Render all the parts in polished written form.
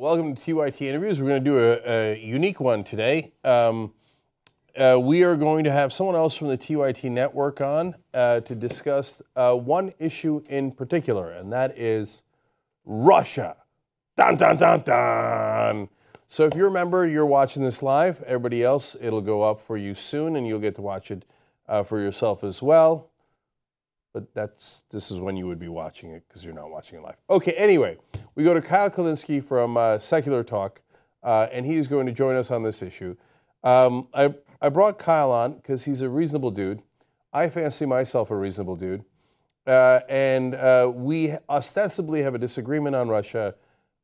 Welcome to TYT Interviews. We're going to do a unique one today. We are going to have someone else from the TYT network on to discuss one issue in particular, and that is Russia. Dun, dun, dun, dun. So if you remember, you're watching this live. Everybody else, it'll go up for you soon, and you'll get to watch it for yourself as well. But this is when you would be watching it, because you're not watching it live. Okay, anyway, we go to Kyle Kulinski from Secular Talk, and he is going to join us on this issue. I brought Kyle on because he's a reasonable dude. I fancy myself a reasonable dude. And we ostensibly have a disagreement on Russia.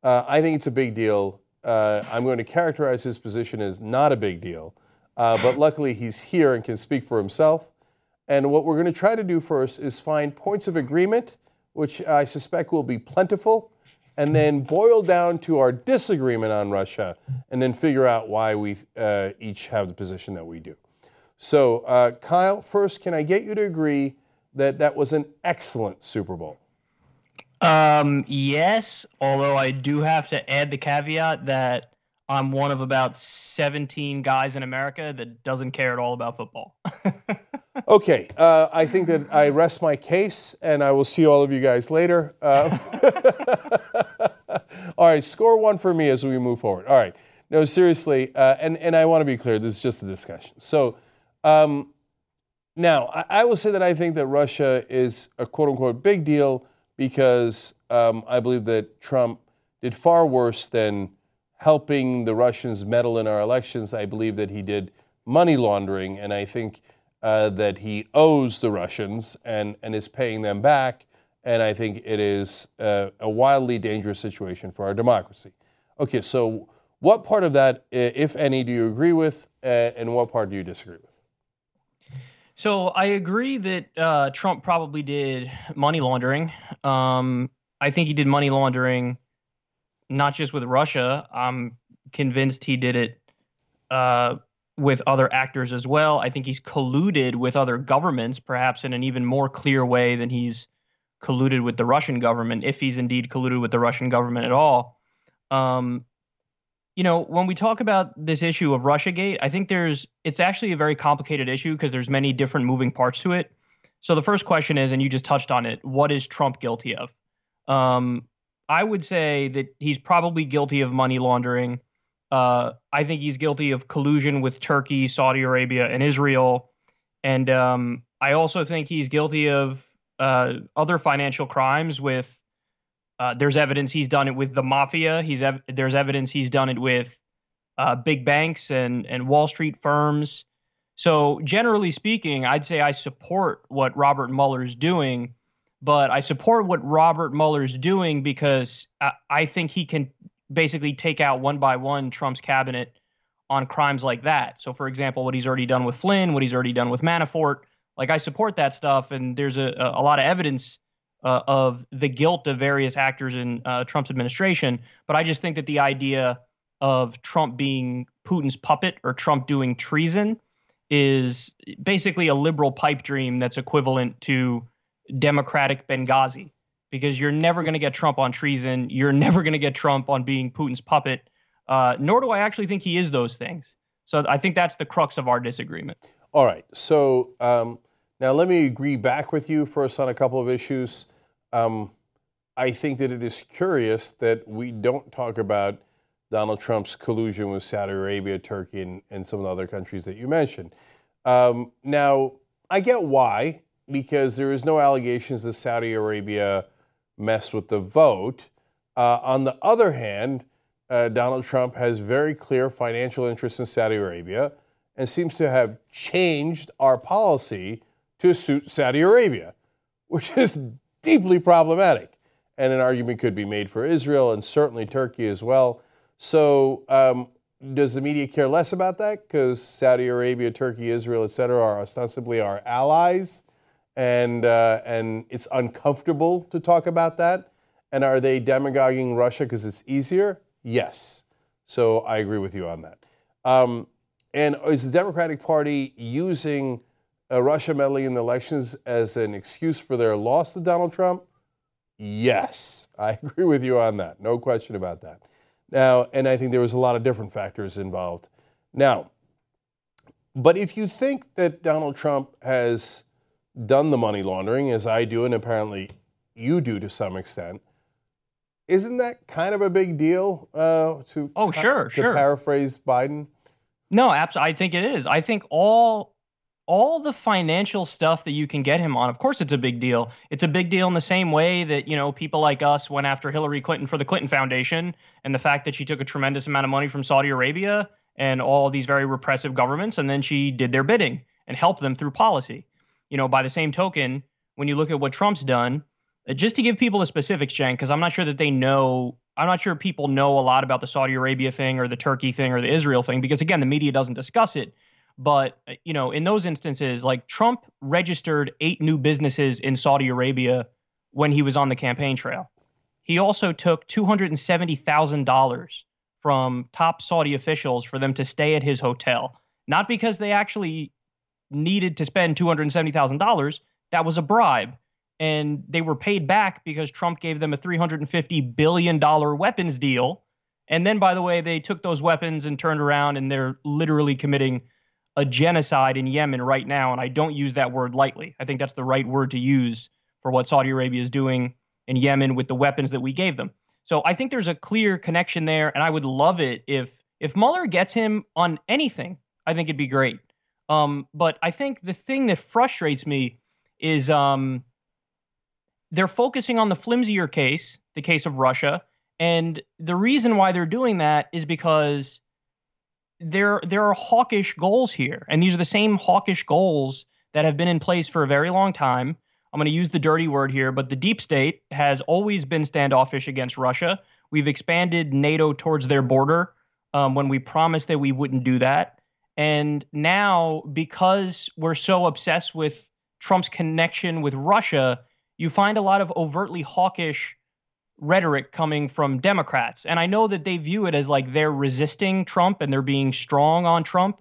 I think it's a big deal. I'm going to characterize his position as not a big deal. But luckily, he's here and can speak for himself. And what we're going to try to do first is find points of agreement, which I suspect will be plentiful, and then boil down to our disagreement on Russia, and then figure out why we each have the position that we do. So, Kyle, first, can I get you to agree that that was an excellent Super Bowl? Yes, although I do have to add the caveat that I'm one of about 17 guys in America that doesn't care at all about football. Okay, I think that I rest my case, and I will see all of you guys later. All right, score one for me as we move forward. All right, no, seriously, and I want to be clear, this is just a discussion. So now, I will say that I think that Russia is a quote-unquote big deal because I believe that Trump did far worse than helping the Russians meddle in our elections. I believe that he did money laundering, and I think that he owes the Russians and is paying them back, and I think it is a wildly dangerous situation for our democracy. Okay, so what part of that, if any, do you agree with, and what part do you disagree with? So I agree that Trump probably did money laundering. I think he did money laundering not just with Russia. I'm convinced he did it with other actors as well. I think he's colluded with other governments, perhaps in an even more clear way than he's colluded with the Russian government, if he's indeed colluded with the Russian government at all. You know, when we talk about this issue of Russiagate, I think it's actually a very complicated issue because there's many different moving parts to it. So the first question is, and you just touched on it, what is Trump guilty of? I would say that he's probably guilty of money laundering. I think he's guilty of collusion with Turkey, Saudi Arabia, and Israel. And I also think he's guilty of other financial crimes with there's evidence he's done it with the mafia. There's evidence he's done it with big banks and Wall Street firms. So generally speaking, I'd say I support what Robert Mueller's doing. But I support what Robert Mueller's doing because I think he can basically take out one by one Trump's cabinet on crimes like that. So, for example, what he's already done with Flynn, what he's already done with Manafort, like I support that stuff. And there's a lot of evidence of the guilt of various actors in Trump's administration. But I just think that the idea of Trump being Putin's puppet or Trump doing treason is basically a liberal pipe dream that's equivalent to Democratic Benghazi, because you're never going to get Trump on treason. You're never going to get Trump on being Putin's puppet, nor do I actually think he is those things. So I think that's the crux of our disagreement. All right. So now let me agree back with you first on a couple of issues. I think that it is curious that we don't talk about Donald Trump's collusion with Saudi Arabia, Turkey, and some of the other countries that you mentioned. Now, I get why. Because there is no allegations that Saudi Arabia messed with the vote. On the other hand, Donald Trump has very clear financial interests in Saudi Arabia and seems to have changed our policy to suit Saudi Arabia, which is deeply problematic. And an argument could be made for Israel and certainly Turkey as well. So does the media care less about that? Because Saudi Arabia, Turkey, Israel, et cetera, are ostensibly our allies. And it's uncomfortable to talk about that. And are they demagoguing Russia because it's easier? Yes. So I agree with you on that. And is the Democratic Party using Russia meddling in the elections as an excuse for their loss to Donald Trump? Yes. I agree with you on that. No question about that. Now, and I think there was a lot of different factors involved. Now, but if you think that Donald Trump has done the money laundering, as I do, and apparently you do to some extent, isn't that kind of a big deal? To paraphrase Biden? No, absolutely. I think it is. I think all the financial stuff that you can get him on, of course it's a big deal. It's a big deal in the same way that, you know, people like us went after Hillary Clinton for the Clinton Foundation and the fact that she took a tremendous amount of money from Saudi Arabia and all these very repressive governments, and then she did their bidding and helped them through policy. You know, by the same token, when you look at what Trump's done, just to give people the specifics, Cenk, because I'm not sure people know a lot about the Saudi Arabia thing or the Turkey thing or the Israel thing, because again, the media doesn't discuss it. But, you know, in those instances, like Trump registered 8 new businesses in Saudi Arabia when he was on the campaign trail. He also took $270,000 from top Saudi officials for them to stay at his hotel, not because they actually needed to spend $270,000. That was a bribe. And they were paid back because Trump gave them a $350 billion weapons deal. And then, by the way, they took those weapons and turned around and they're literally committing a genocide in Yemen right now. And I don't use that word lightly. I think that's the right word to use for what Saudi Arabia is doing in Yemen with the weapons that we gave them. So I think there's a clear connection there. And I would love it if Mueller gets him on anything. I think it'd be great. But I think the thing that frustrates me is they're focusing on the flimsier case, the case of Russia. And the reason why they're doing that is because there are hawkish goals here. And these are the same hawkish goals that have been in place for a very long time. I'm going to use the dirty word here, but the deep state has always been standoffish against Russia. We've expanded NATO towards their border when we promised that we wouldn't do that. And now, because we're so obsessed with Trump's connection with Russia, you find a lot of overtly hawkish rhetoric coming from Democrats. And I know that they view it as like they're resisting Trump and they're being strong on Trump.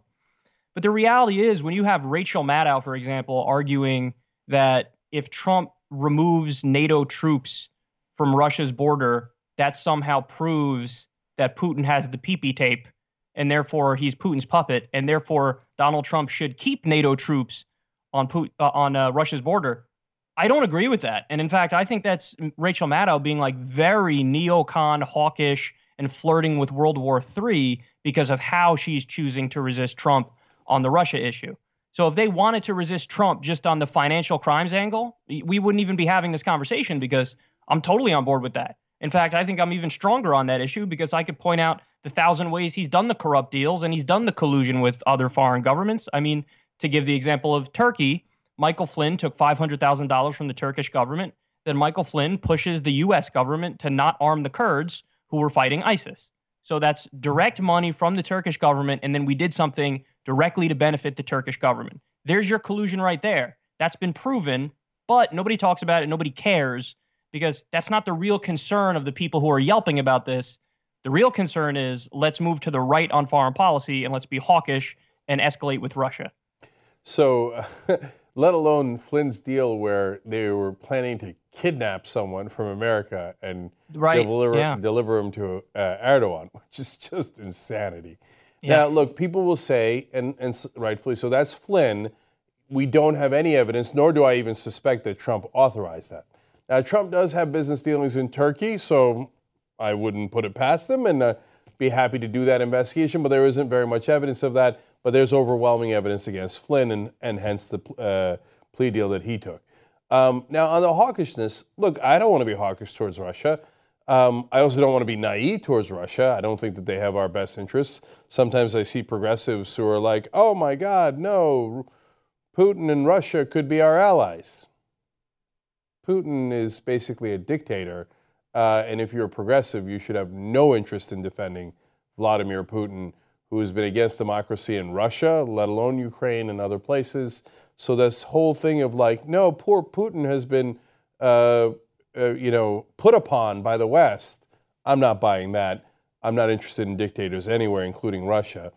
But the reality is, when you have Rachel Maddow, for example, arguing that if Trump removes NATO troops from Russia's border, that somehow proves that Putin has the pee-pee tape and therefore he's Putin's puppet, and therefore Donald Trump should keep NATO troops on Russia's border. I don't agree with that. And in fact, I think that's Rachel Maddow being like very neocon, hawkish, and flirting with World War III because of how she's choosing to resist Trump on the Russia issue. So if they wanted to resist Trump just on the financial crimes angle, we wouldn't even be having this conversation, because I'm totally on board with that. In fact, I think I'm even stronger on that issue, because I could point out the 1,000 ways he's done the corrupt deals and he's done the collusion with other foreign governments. I mean, to give the example of Turkey, Michael Flynn took $500,000 from the Turkish government. Then Michael Flynn pushes the U.S. government to not arm the Kurds who were fighting ISIS. So that's direct money from the Turkish government, and then we did something directly to benefit the Turkish government. There's your collusion right there. That's been proven, but nobody talks about it. Nobody cares, because that's not the real concern of the people who are yelping about this. The real concern is, let's move to the right on foreign policy and let's be hawkish and escalate with Russia. So... let alone Flynn's deal where they were planning to kidnap someone from America and deliver him to Erdogan, which is just insanity. Yeah. Now, look, people will say, and rightfully so, that's Flynn. We don't have any evidence, nor do I even suspect that Trump authorized that. Now, Trump does have business dealings in Turkey, so I wouldn't put it past them, and be happy to do that investigation, but there isn't very much evidence of that. But there's overwhelming evidence against Flynn, and hence the plea deal that he took. Now, on the hawkishness, look, I don't want to be hawkish towards Russia. I also don't want to be naive towards Russia. I don't think that they have our best interests. Sometimes I see progressives who are like, oh, my God, no, Putin and Russia could be our allies. Putin is basically a dictator, and if you're a progressive, you should have no interest in defending Vladimir Putin, who has been against democracy in Russia, let alone Ukraine and other places. So this whole thing of like, no, poor Putin has been, put upon by the West. I'm not buying that. I'm not interested in dictators anywhere, including Russia.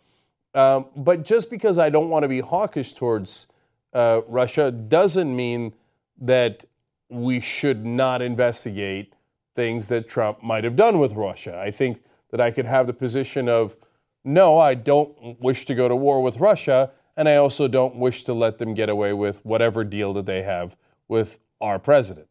But just because I don't want to be hawkish towards Russia doesn't mean that we should not investigate things that Trump might have done with Russia. I think that I could have the position of, no, I don't wish to go to war with Russia, and I also don't wish to let them get away with whatever deal that they have with our president.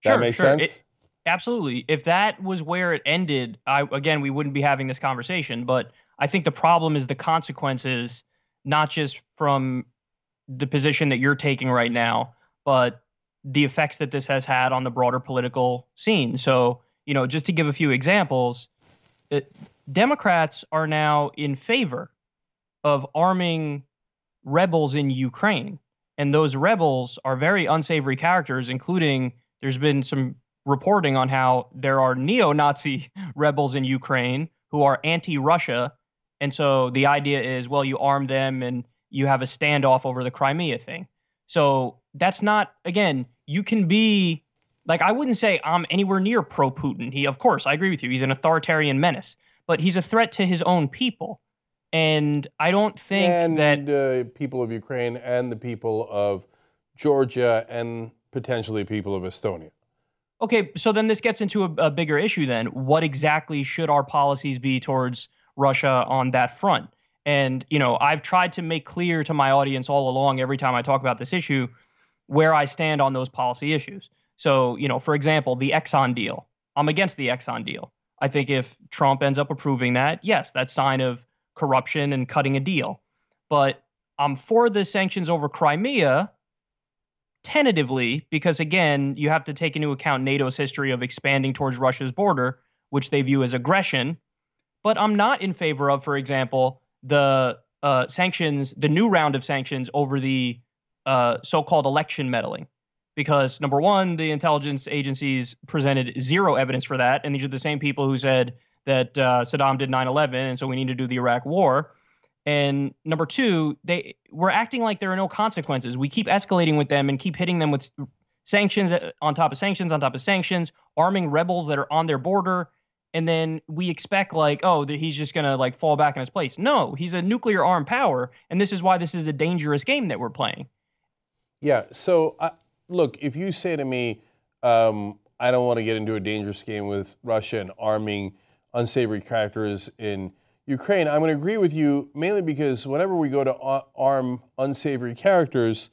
Sure, that makes sense? Absolutely. If that was where it ended, again, we wouldn't be having this conversation, but I think the problem is the consequences, not just from the position that you're taking right now, but the effects that this has had on the broader political scene. So, you know, just to give a few examples, Democrats are now in favor of arming rebels in Ukraine. And those rebels are very unsavory characters, including there's been some reporting on how there are neo-Nazi rebels in Ukraine who are anti-Russia. And so the idea is, well, you arm them and you have a standoff over the Crimea thing. So that's not, again, you can be, like, I wouldn't say I'm anywhere near pro-Putin. He, of course, I agree with you. He's an authoritarian menace, but he's a threat to his own people. And I don't think that people of Ukraine and the people of Georgia and potentially people of Estonia. Okay, so then this gets into a bigger issue then. What exactly should our policies be towards Russia on that front? And, you know, I've tried to make clear to my audience all along every time I talk about this issue where I stand on those policy issues. So, you know, for example, the Exxon deal. I'm against the Exxon deal. I think if Trump ends up approving that, yes, that's a sign of corruption and cutting a deal. But I'm for the sanctions over Crimea, tentatively, because again, you have to take into account NATO's history of expanding towards Russia's border, which they view as aggression. But I'm not in favor of, for example, the sanctions, the new round of sanctions over the so-called election meddling. Because, number one, the intelligence agencies presented zero evidence for that. And these are the same people who said that Saddam did 9/11, and so we need to do the Iraq war. And number two, they were acting like there are no consequences. We keep escalating with them and keep hitting them with sanctions on top of sanctions on top of sanctions, arming rebels that are on their border. And then we expect, like, oh, that he's just going to, like, fall back in his place. No, he's a nuclear armed power. And this is why this is a dangerous game that we're playing. Yeah. So, look, if you say to me, I don't want to get into a dangerous game with Russia and arming unsavory characters in Ukraine, I'm going to agree with you, mainly because whenever we go to arm unsavory characters,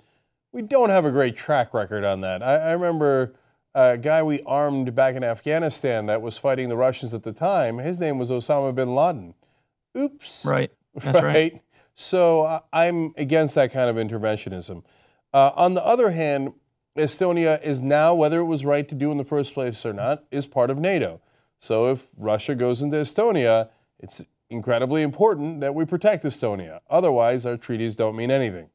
we don't have a great track record on that. I remember a guy we armed back in Afghanistan that was fighting the Russians at the time. His name was Osama bin Laden. Oops. Right. That's right. So I'm against that kind of interventionism. On the other hand, Estonia is now, whether it was right to do in the first place or not, is part of NATO. So if Russia goes into Estonia, it's incredibly important that we protect Estonia. Otherwise, our treaties don't mean anything.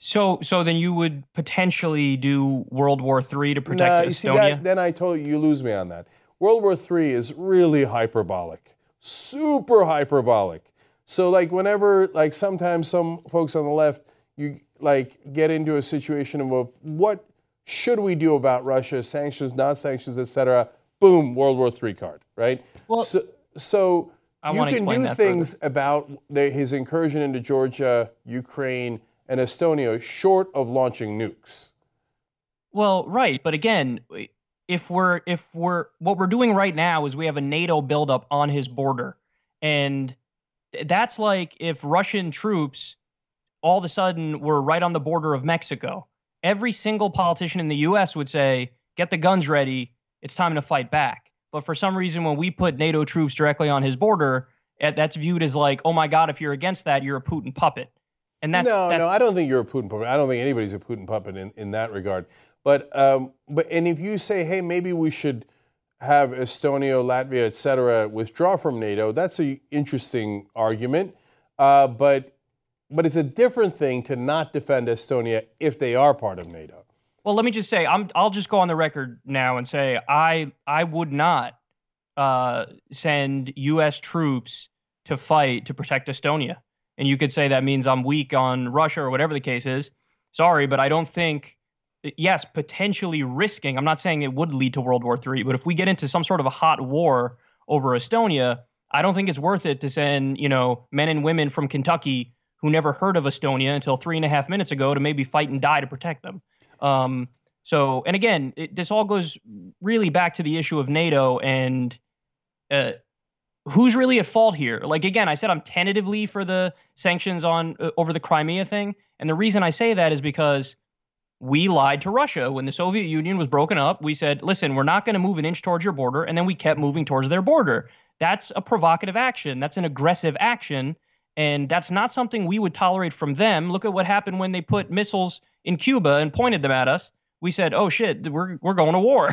So then you would potentially do World War III to protect Estonia? You see, then I told you, you lose me on that. World War III is really hyperbolic, super hyperbolic. So, like, whenever, like, sometimes some folks on the left, you, like, get into a situation of what should we do about Russia, sanctions, not sanctions, etc. Boom, World War III card, right? Well, so you can do things about his incursion into Georgia, Ukraine, and Estonia short of launching nukes. Well, right, but again, if we're what we're doing right now is we have a NATO buildup on his border, and that's like if Russian troops all of a sudden were right on the border of Mexico. Every single politician in the U.S. would say, "Get the guns ready. It's time to fight back." But for some reason, when we put NATO troops directly on his border, that's viewed as like, oh my God, if you're against that, you're a Putin puppet. And No, I don't think you're a Putin puppet. I don't think anybody's a Putin puppet in that regard. But and if you say, hey, maybe we should have Estonia, Latvia, etc., withdraw from NATO, that's an interesting argument. But it's a different thing to not defend Estonia if they are part of NATO. Well, let me just say, I'll just go on the record now and say I would not send U.S. troops to fight to protect Estonia. And you could say that means I'm weak on Russia or whatever the case is. Sorry, but I don't think, yes, potentially risking, I'm not saying it would lead to World War III, but if we get into some sort of a hot war over Estonia, I don't think it's worth it to send, you know, men and women from Kentucky who never heard of Estonia until 3.5 minutes ago to maybe fight and die to protect them. So, and again, this all goes really back to the issue of NATO and who's really at fault here? Like, again, I said I'm tentatively for the sanctions on over the Crimea thing. And the reason I say that is because we lied to Russia. When the Soviet Union was broken up, we said, listen, we're not going to move an inch towards your border. And then we kept moving towards their border. That's a provocative action. That's an aggressive action. And that's not something we would tolerate from them. Look at what happened when they put missiles in Cuba and pointed them at us. We said, oh, shit, we're going to war.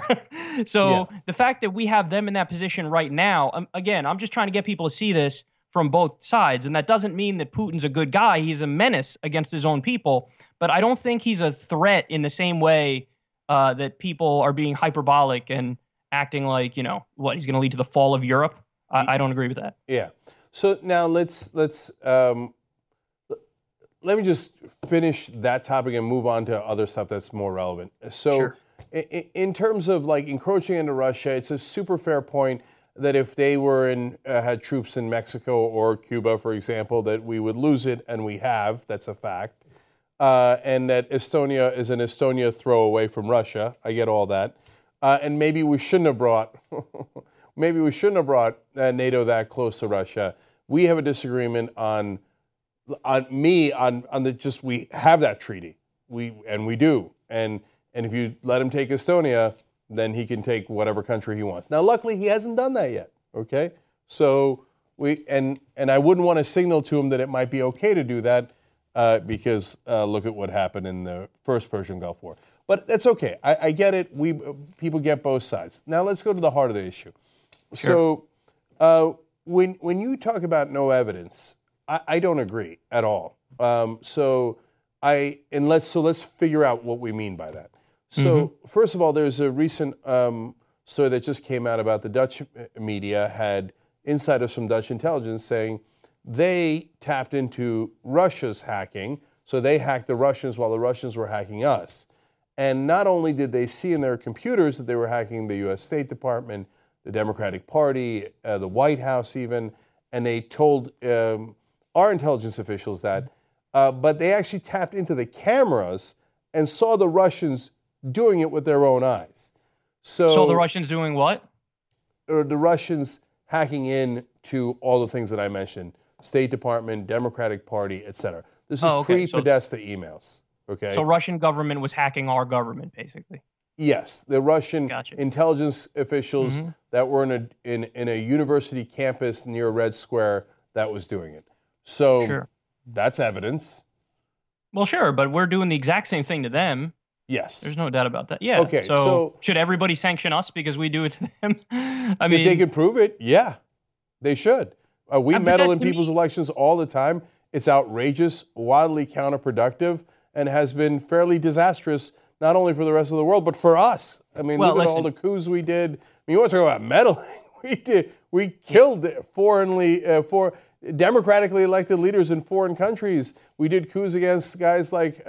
So yeah. The fact that we have them in that position right now, again, I'm just trying to get people to see this from both sides. And that doesn't mean that Putin's a good guy. He's a menace against his own people. But I don't think he's a threat in the same way that people are being hyperbolic and acting like, you know, what, he's going to lead to the fall of Europe. I don't agree with that. Yeah. So now let me just finish that topic and move on to other stuff that's more relevant. So sure. In terms of like encroaching into Russia, it's a super fair point that if they were had troops in Mexico or Cuba, for example, that we would lose it, and we have. That's a fact. And that Estonia is an Estonia throw away from Russia. I get all that. And maybe we shouldn't have brought NATO that close to Russia. We have a disagreement on we have that treaty. We do. And if you let him take Estonia, then he can take whatever country he wants. Now, luckily, he hasn't done that yet. Okay, so I wouldn't want to signal to him that it might be okay to do that because look at what happened in the first Persian Gulf War. But that's okay. I get it. People get both sides. Now let's go to the heart of the issue. Sure. So when you talk about no evidence, I don't agree at all. Let's figure out what we mean by that. So first of all, there's a recent story that just came out about the Dutch media had insiders from Dutch intelligence saying they tapped into Russia's hacking. So they hacked the Russians while the Russians were hacking us. And not only did they see in their computers that they were hacking the U.S. State Department, the Democratic Party, the White House even, and they told our intelligence officials that, but they actually tapped into the cameras and saw the Russians doing it with their own eyes. So the Russians doing what? Or the Russians hacking in to all the things that I mentioned, State Department, Democratic Party, etc. This is pre-Podesta emails. Okay. So Russian government was hacking our government, basically. Yes, the Russian intelligence officials that were in a university campus near Red Square that was doing it. So that's evidence. Well, sure, but we're doing the exact same thing to them. Yes. There's no doubt about that. Yeah. Okay. So should everybody sanction us because we do it to them? If they could prove it, yeah, they should. We meddle in people's elections all the time. It's outrageous, wildly counterproductive, and has been fairly disastrous, not only for the rest of the world, but for us. Look at all the coups we did. You want to talk about meddling? We killed for democratically elected leaders in foreign countries. We did coups against guys like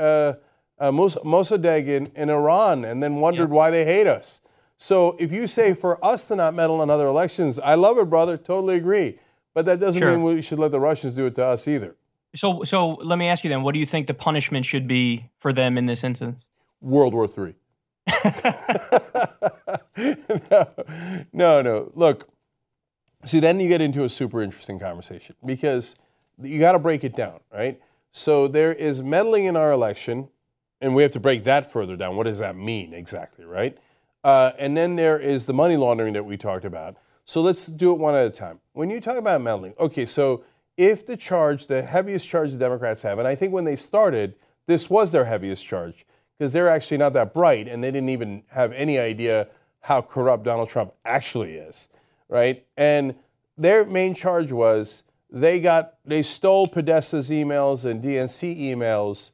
Mossadegh in Iran, and then wondered why they hate us. So if you say for us to not meddle in other elections, I love it, brother, totally agree. But that doesn't mean we should let the Russians do it to us either. So let me ask you then, what do you think the punishment should be for them in this instance? World War III. No. Look, see, then you get into a super interesting conversation because you got to break it down, right? So there is meddling in our election, and we have to break that further down. What does that mean exactly, right? And then there is the money laundering that we talked about. So let's do it one at a time. When you talk about meddling, okay, so if the charge, the heaviest charge the Democrats have, and I think when they started, this was their heaviest charge because they're actually not that bright and they didn't even have any idea how corrupt Donald Trump actually is, right? And their main charge was they stole Podesta's emails and DNC emails,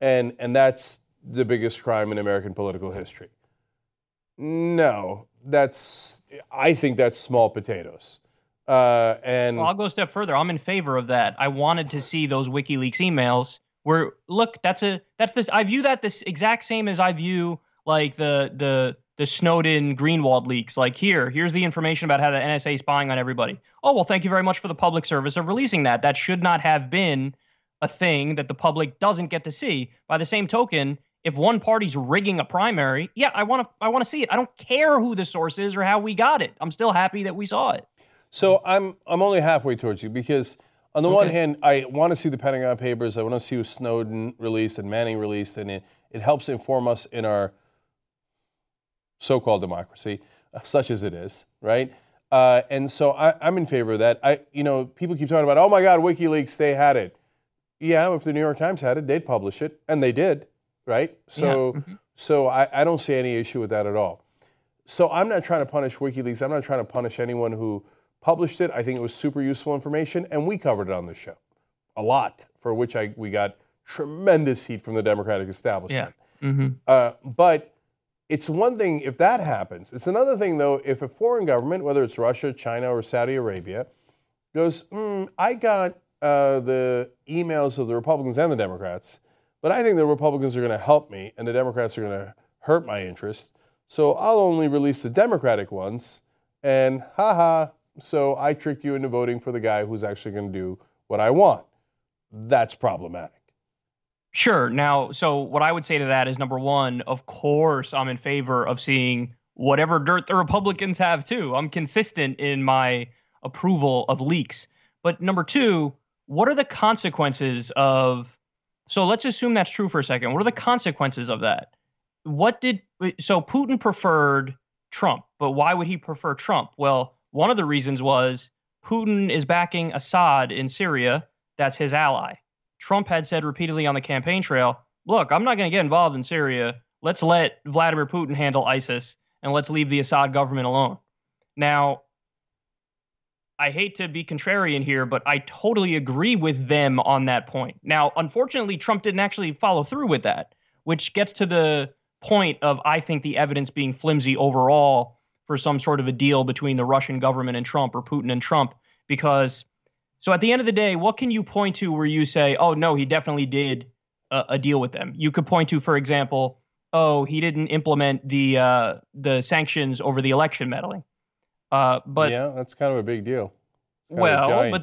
and that's the biggest crime in American political history. No, I think that's small potatoes. I'll go a step further. I'm in favor of that. I wanted to see those WikiLeaks emails where, look, that's this. I view that this exact same as I view like the Snowden Greenwald leaks. Like here's the information about how the NSA is spying on everybody. Oh, well, thank you very much for the public service of releasing that. That should not have been a thing that the public doesn't get to see. By the same token, if one party's rigging a primary, yeah, I want to see it. I don't care who the source is or how we got it. I'm still happy that we saw it. So I'm only halfway towards you because on the one hand, I want to see the Pentagon Papers. I want to see Snowden released and Manning released, and it helps inform us in our so-called democracy, such as it is, right? And so I'm in favor of that. People keep talking about, oh my God, WikiLeaks, they had it. Yeah, if the New York Times had it, they'd publish it, and they did, right? So, so I don't see any issue with that at all. So I'm not trying to punish WikiLeaks. I'm not trying to punish anyone who published it. I think it was super useful information, and we covered it on this show a lot, for which we got tremendous heat from the Democratic establishment. Yeah. But it's one thing if that happens. It's another thing, though, if a foreign government, whether it's Russia, China, or Saudi Arabia, goes, I got the emails of the Republicans and the Democrats, but I think the Republicans are going to help me and the Democrats are going to hurt my interest, so I'll only release the Democratic ones, and haha, so I tricked you into voting for the guy who's actually going to do what I want. That's problematic. Sure. Now, so what I would say to that is, number one, of course, I'm in favor of seeing whatever dirt the Republicans have, too. I'm consistent in my approval of leaks. But number two, what are the consequences of... So let's assume that's true for a second. What are the consequences of that? So Putin preferred Trump, but why would he prefer Trump? Well, one of the reasons was Putin is backing Assad in Syria. That's his ally. Trump had said repeatedly on the campaign trail, look, I'm not going to get involved in Syria. Let's let Vladimir Putin handle ISIS, and let's leave the Assad government alone. Now, I hate to be contrarian here, but I totally agree with them on that point. Now, unfortunately, Trump didn't actually follow through with that, which gets to the point of, I think, the evidence being flimsy overall for some sort of a deal between the Russian government and Trump, or Putin and Trump, because... So at the end of the day, what can you point to where you say, oh, no, he definitely did a deal with them? You could point to, for example, oh, he didn't implement the sanctions over the election meddling. But yeah, that's kind of a big deal. Well, but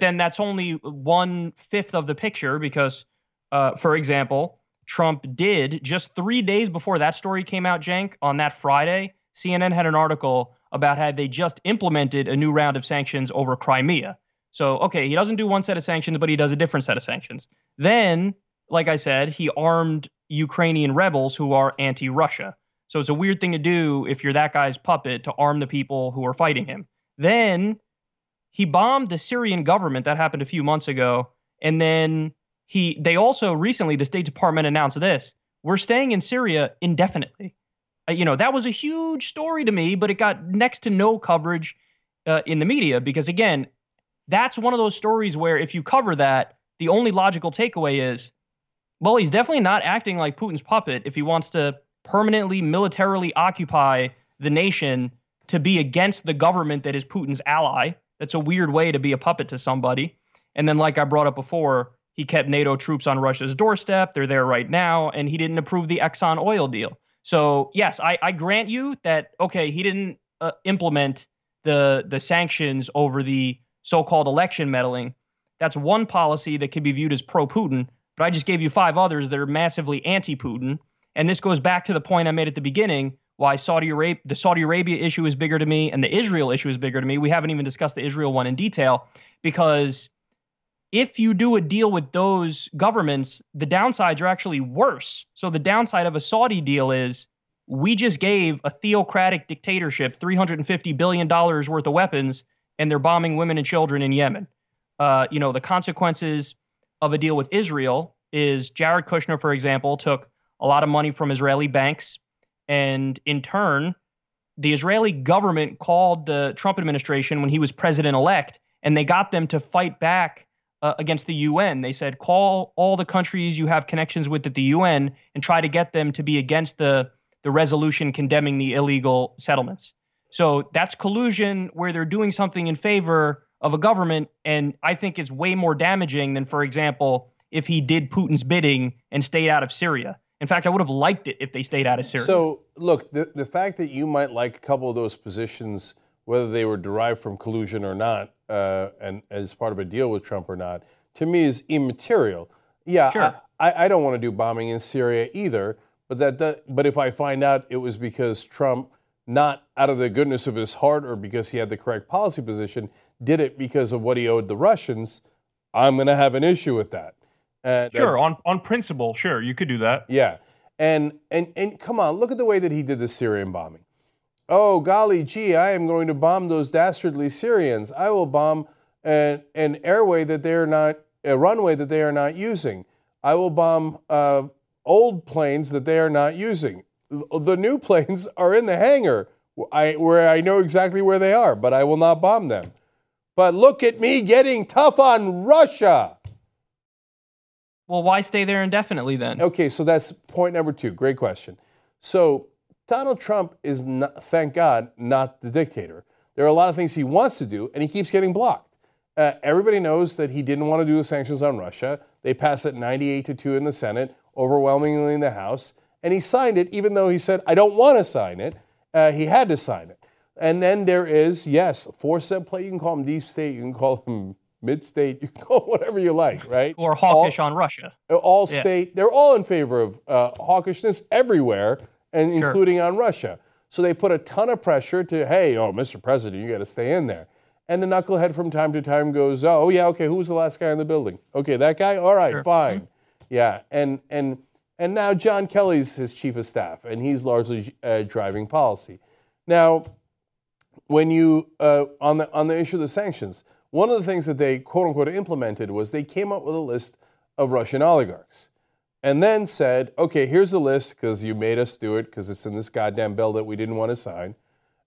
then that's only 1/5 of the picture, because, for example, Trump did, just 3 days before that story came out, Cenk, on that Friday, CNN had an article about how they just implemented a new round of sanctions over Crimea. So, okay, he doesn't do one set of sanctions, but he does a different set of sanctions. Then, like I said, he armed Ukrainian rebels who are anti-Russia. So it's a weird thing to do if you're that guy's puppet, to arm the people who are fighting him. Then he bombed the Syrian government. That happened a few months ago. And then they also recently, the State Department announced this: we're staying in Syria indefinitely. That was a huge story to me, but it got next to no coverage in the media because, again, that's one of those stories where if you cover that, the only logical takeaway is, well, he's definitely not acting like Putin's puppet if he wants to permanently militarily occupy the nation to be against the government that is Putin's ally. That's a weird way to be a puppet to somebody. And then, like I brought up before, he kept NATO troops on Russia's doorstep. They're there right now. And he didn't approve the Exxon oil deal. So, yes, I grant you that, okay, he didn't implement the sanctions over the so-called election meddling. That's one policy that can be viewed as pro-Putin, but I just gave you 5 others that are massively anti-Putin. And this goes back to the point I made at the beginning, why the Saudi Arabia issue is bigger to me and the Israel issue is bigger to me. We haven't even discussed the Israel one in detail, because if you do a deal with those governments, the downsides are actually worse. So the downside of a Saudi deal is, we just gave a theocratic dictatorship $350 billion worth of weapons, and they're bombing women and children in Yemen. The consequences of a deal with Israel is Jared Kushner, for example, took a lot of money from Israeli banks. And in turn, the Israeli government called the Trump administration when he was president-elect, and they got them to fight back against the UN. They said, call all the countries you have connections with at the UN and try to get them to be against the resolution condemning the illegal settlements. So that's collusion where they're doing something in favor of a government, and I think it's way more damaging than, for example, if he did Putin's bidding and stayed out of Syria. In fact, I would have liked it if they stayed out of Syria. So, look, the fact that you might like a couple of those positions, whether they were derived from collusion or not, and as part of a deal with Trump or not, to me is immaterial. Yeah, sure. I don't want to do bombing in Syria either, but if I find out it was because Trump not out of the goodness of his heart or because he had the correct policy position, did it because of what he owed the Russians, I'm going to have an issue with that. Sure, on principle, sure, you could do that. Yeah, and come on, look at the way that he did the Syrian bombing. Oh, golly gee, I am going to bomb those dastardly Syrians. I will bomb an airway that they are not, a runway that they are not using. I will bomb old planes that they are not using. The new planes are in the hangar, where I know exactly where they are, but I will not bomb them. But look at me getting tough on Russia. Well, why stay there indefinitely then? Okay, so that's point number two. Great question. So Donald Trump is, not, thank God, not the dictator. There are a lot of things he wants to do, and he keeps getting blocked. Everybody knows that he didn't want to do the sanctions on Russia. They passed it 98-2 in the Senate, overwhelmingly in the House, and he signed it even though he said, I don't want to sign it. He had to sign it. And then there is, yes, four-step play. You can call him deep state. You can call him mid-state. You can call whatever you like, right? Or hawkish all, on Russia. All state. Yeah. They're all in favor of hawkishness everywhere, and sure, including on Russia. So they put a ton of pressure to, hey, oh, Mr. President, you got to stay in there. And the knucklehead from time to time goes, oh, yeah, okay, who was the last guy in the building? Okay, that guy? All right, sure, fine. Mm-hmm. Yeah, and now John Kelly's his chief of staff, and he's largely driving policy. Now, when you on the issue of the sanctions, one of the things that they quote unquote implemented was they came up with a list of Russian oligarchs, and then said, "Okay, here's the list because you made us do it because it's in this goddamn bill that we didn't want to sign.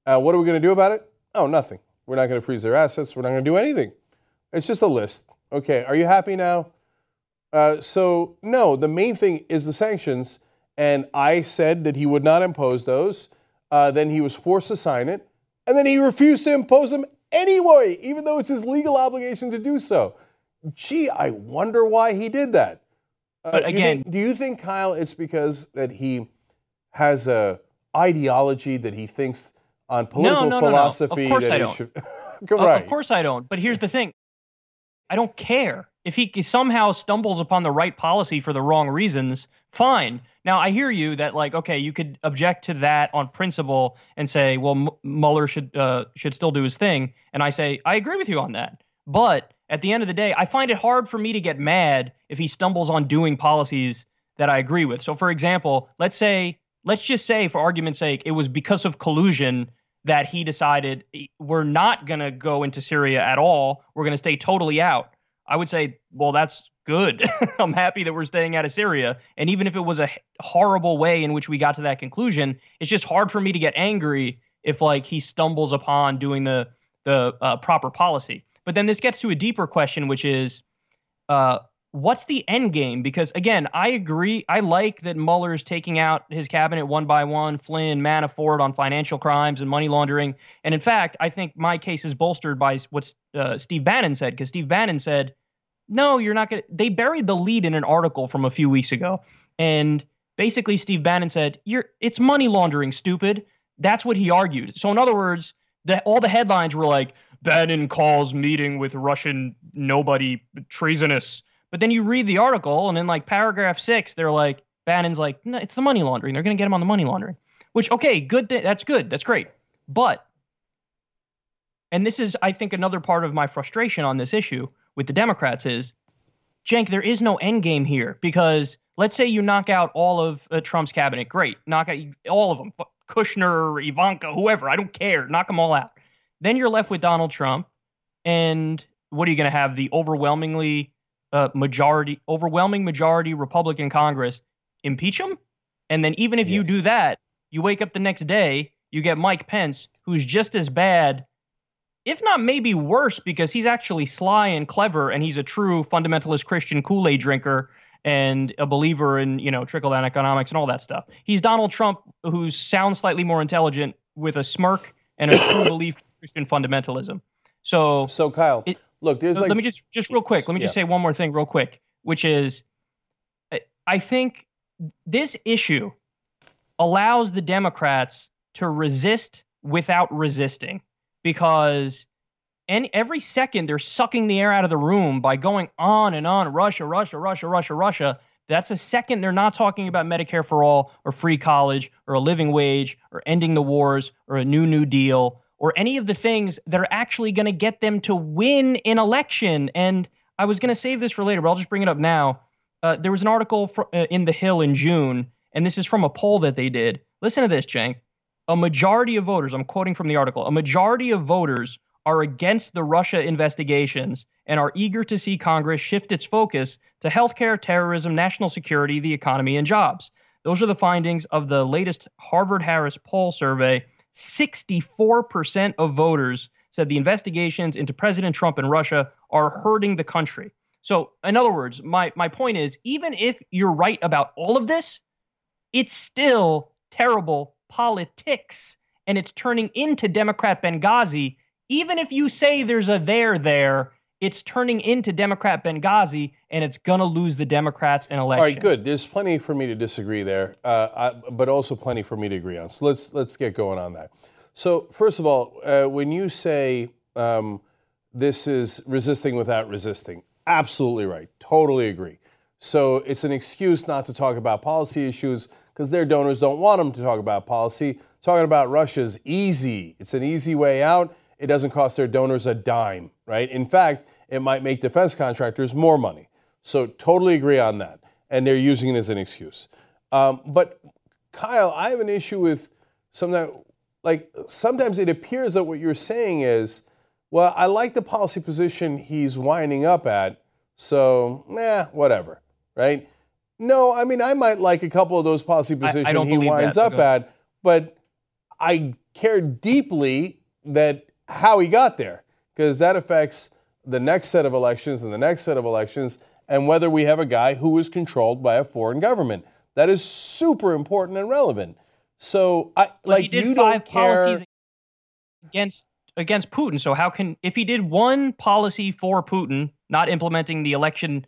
What are we going to do about it? Oh, nothing. We're not going to freeze their assets. We're not going to do anything. It's just a list. Okay, are you happy now?" So, no, the main thing is the sanctions, and I said that he would not impose those. Then he was forced to sign it, and then he refused to impose them anyway, even though it's his legal obligation to do so. Gee, I wonder why he did that. But again, do you think, Kyle, it's because that he has a ideology that he thinks on political philosophy? No. Of course that I don't. Right. Of course I don't, but here's the thing. I don't care. If he somehow stumbles upon the right policy for the wrong reasons, fine. Now, I hear you that, like, okay, you could object to that on principle and say, well, Mueller should still do his thing. And I say, I agree with you on that. But at the end of the day, I find it hard for me to get mad if he stumbles on doing policies that I agree with. So, for example, let's just say, for argument's sake, it was because of collusion that he decided we're not going to go into Syria at all. We're going to stay totally out. I would say, well, that's good. I'm happy that we're staying out of Syria. And even if it was a horrible way in which we got to that conclusion, it's just hard for me to get angry if, like, he stumbles upon doing the proper policy. But then this gets to a deeper question, which is, what's the end game? Because, again, I agree. I like that Mueller's taking out his cabinet one by one, Flynn, Manafort on financial crimes and money laundering. And in fact, I think my case is bolstered by what Steve Bannon said, because Steve Bannon said, no, you're not going to. They buried the lead in an article from a few weeks ago. And basically, Steve Bannon said, it's money laundering, stupid. That's what he argued. So in other words, all the headlines were like, Bannon calls meeting with Russian nobody treasonous. But then you read the article, and in like paragraph 6, they're like, Bannon's like, no, it's the money laundering. They're going to get him on the money laundering, which, okay, good. That's great. But, and this is, I think, another part of my frustration on this issue with the Democrats is, Cenk, there is no end game here, because let's say you knock out all of Trump's cabinet. Great. Knock out all of them. Kushner, Ivanka, whoever. I don't care. Knock them all out. Then you're left with Donald Trump. And what are you going to have? The overwhelming majority Republican Congress impeach him? And then even if you do that, you wake up the next day, you get Mike Pence, who's just as bad, if not maybe worse, because he's actually sly and clever, and he's a true fundamentalist Christian Kool-Aid drinker and a believer in, trickle-down economics and all that stuff. He's Donald Trump, who sounds slightly more intelligent with a smirk and a true belief in Christian fundamentalism. So Kyle, look, there's like... Let me just real quick, let me just say one more thing real quick, which is, I think this issue allows the Democrats to resist without resisting. Because every second they're sucking the air out of the room by going on and on, Russia, Russia, Russia, Russia, Russia. That's the second they're not talking about Medicare for all or free college or a living wage or ending the wars or a new deal or any of the things that are actually going to get them to win an election. And I was going to save this for later, but I'll just bring it up now. There was an article in The Hill in June, and this is from a poll that they did. Listen to this, Cenk. A majority of voters, I'm quoting from the article, a majority of voters are against the Russia investigations and are eager to see Congress shift its focus to healthcare, terrorism, national security, the economy, and jobs. Those are the findings of the latest Harvard-Harris poll survey. 64% of voters said the investigations into President Trump and Russia are hurting the country. So, in other words, my point is, even if you're right about all of this, it's still terrible politics, and it's turning into Democrat Benghazi. Even if you say there's a there, it's turning into Democrat Benghazi, and it's going to lose the Democrats an election. All right, good. There's plenty for me to disagree there, but also plenty for me to agree on. So let's get going on that. So first of all, when you say this is resisting without resisting, absolutely right. Totally agree. So it's an excuse not to talk about policy issues because their donors don't want them to talk about policy. Talking about Russia is easy. It's an easy way out. It doesn't cost their donors a dime, right? In fact, it might make defense contractors more money. So totally agree on that. And they're using it as an excuse. But Kyle, I have an issue with sometimes it appears that what you're saying is, well, I like the policy position he's winding up at, so whatever, right? No, I mean, I might like a couple of those policy positions he winds up at, but I care deeply that how he got there, because that affects the next set of elections and the next set of elections and whether we have a guy who is controlled by a foreign government. That is super important and relevant. So you don't care against Putin. So how can, if he did one policy for Putin, not implementing the election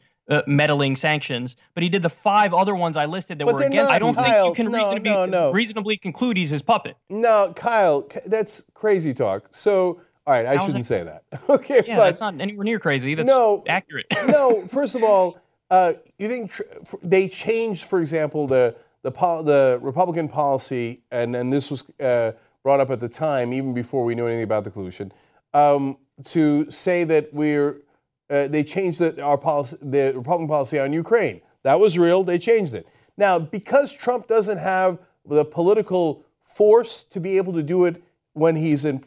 meddling sanctions, but he did the five other ones I listed that were against. I don't think you can reasonably conclude he's his puppet. No, Kyle, that's crazy talk. So, all right, I shouldn't say that. Okay, yeah, but that's not anywhere near crazy. That's accurate. No, first of all, you think they changed, for example, the Republican policy, and this was brought up at the time, even before we knew anything about the collusion, to say that we're. They changed the Republican policy on Ukraine. That was real. They changed it. Now, because Trump doesn't have the political force to be able to do it when he's in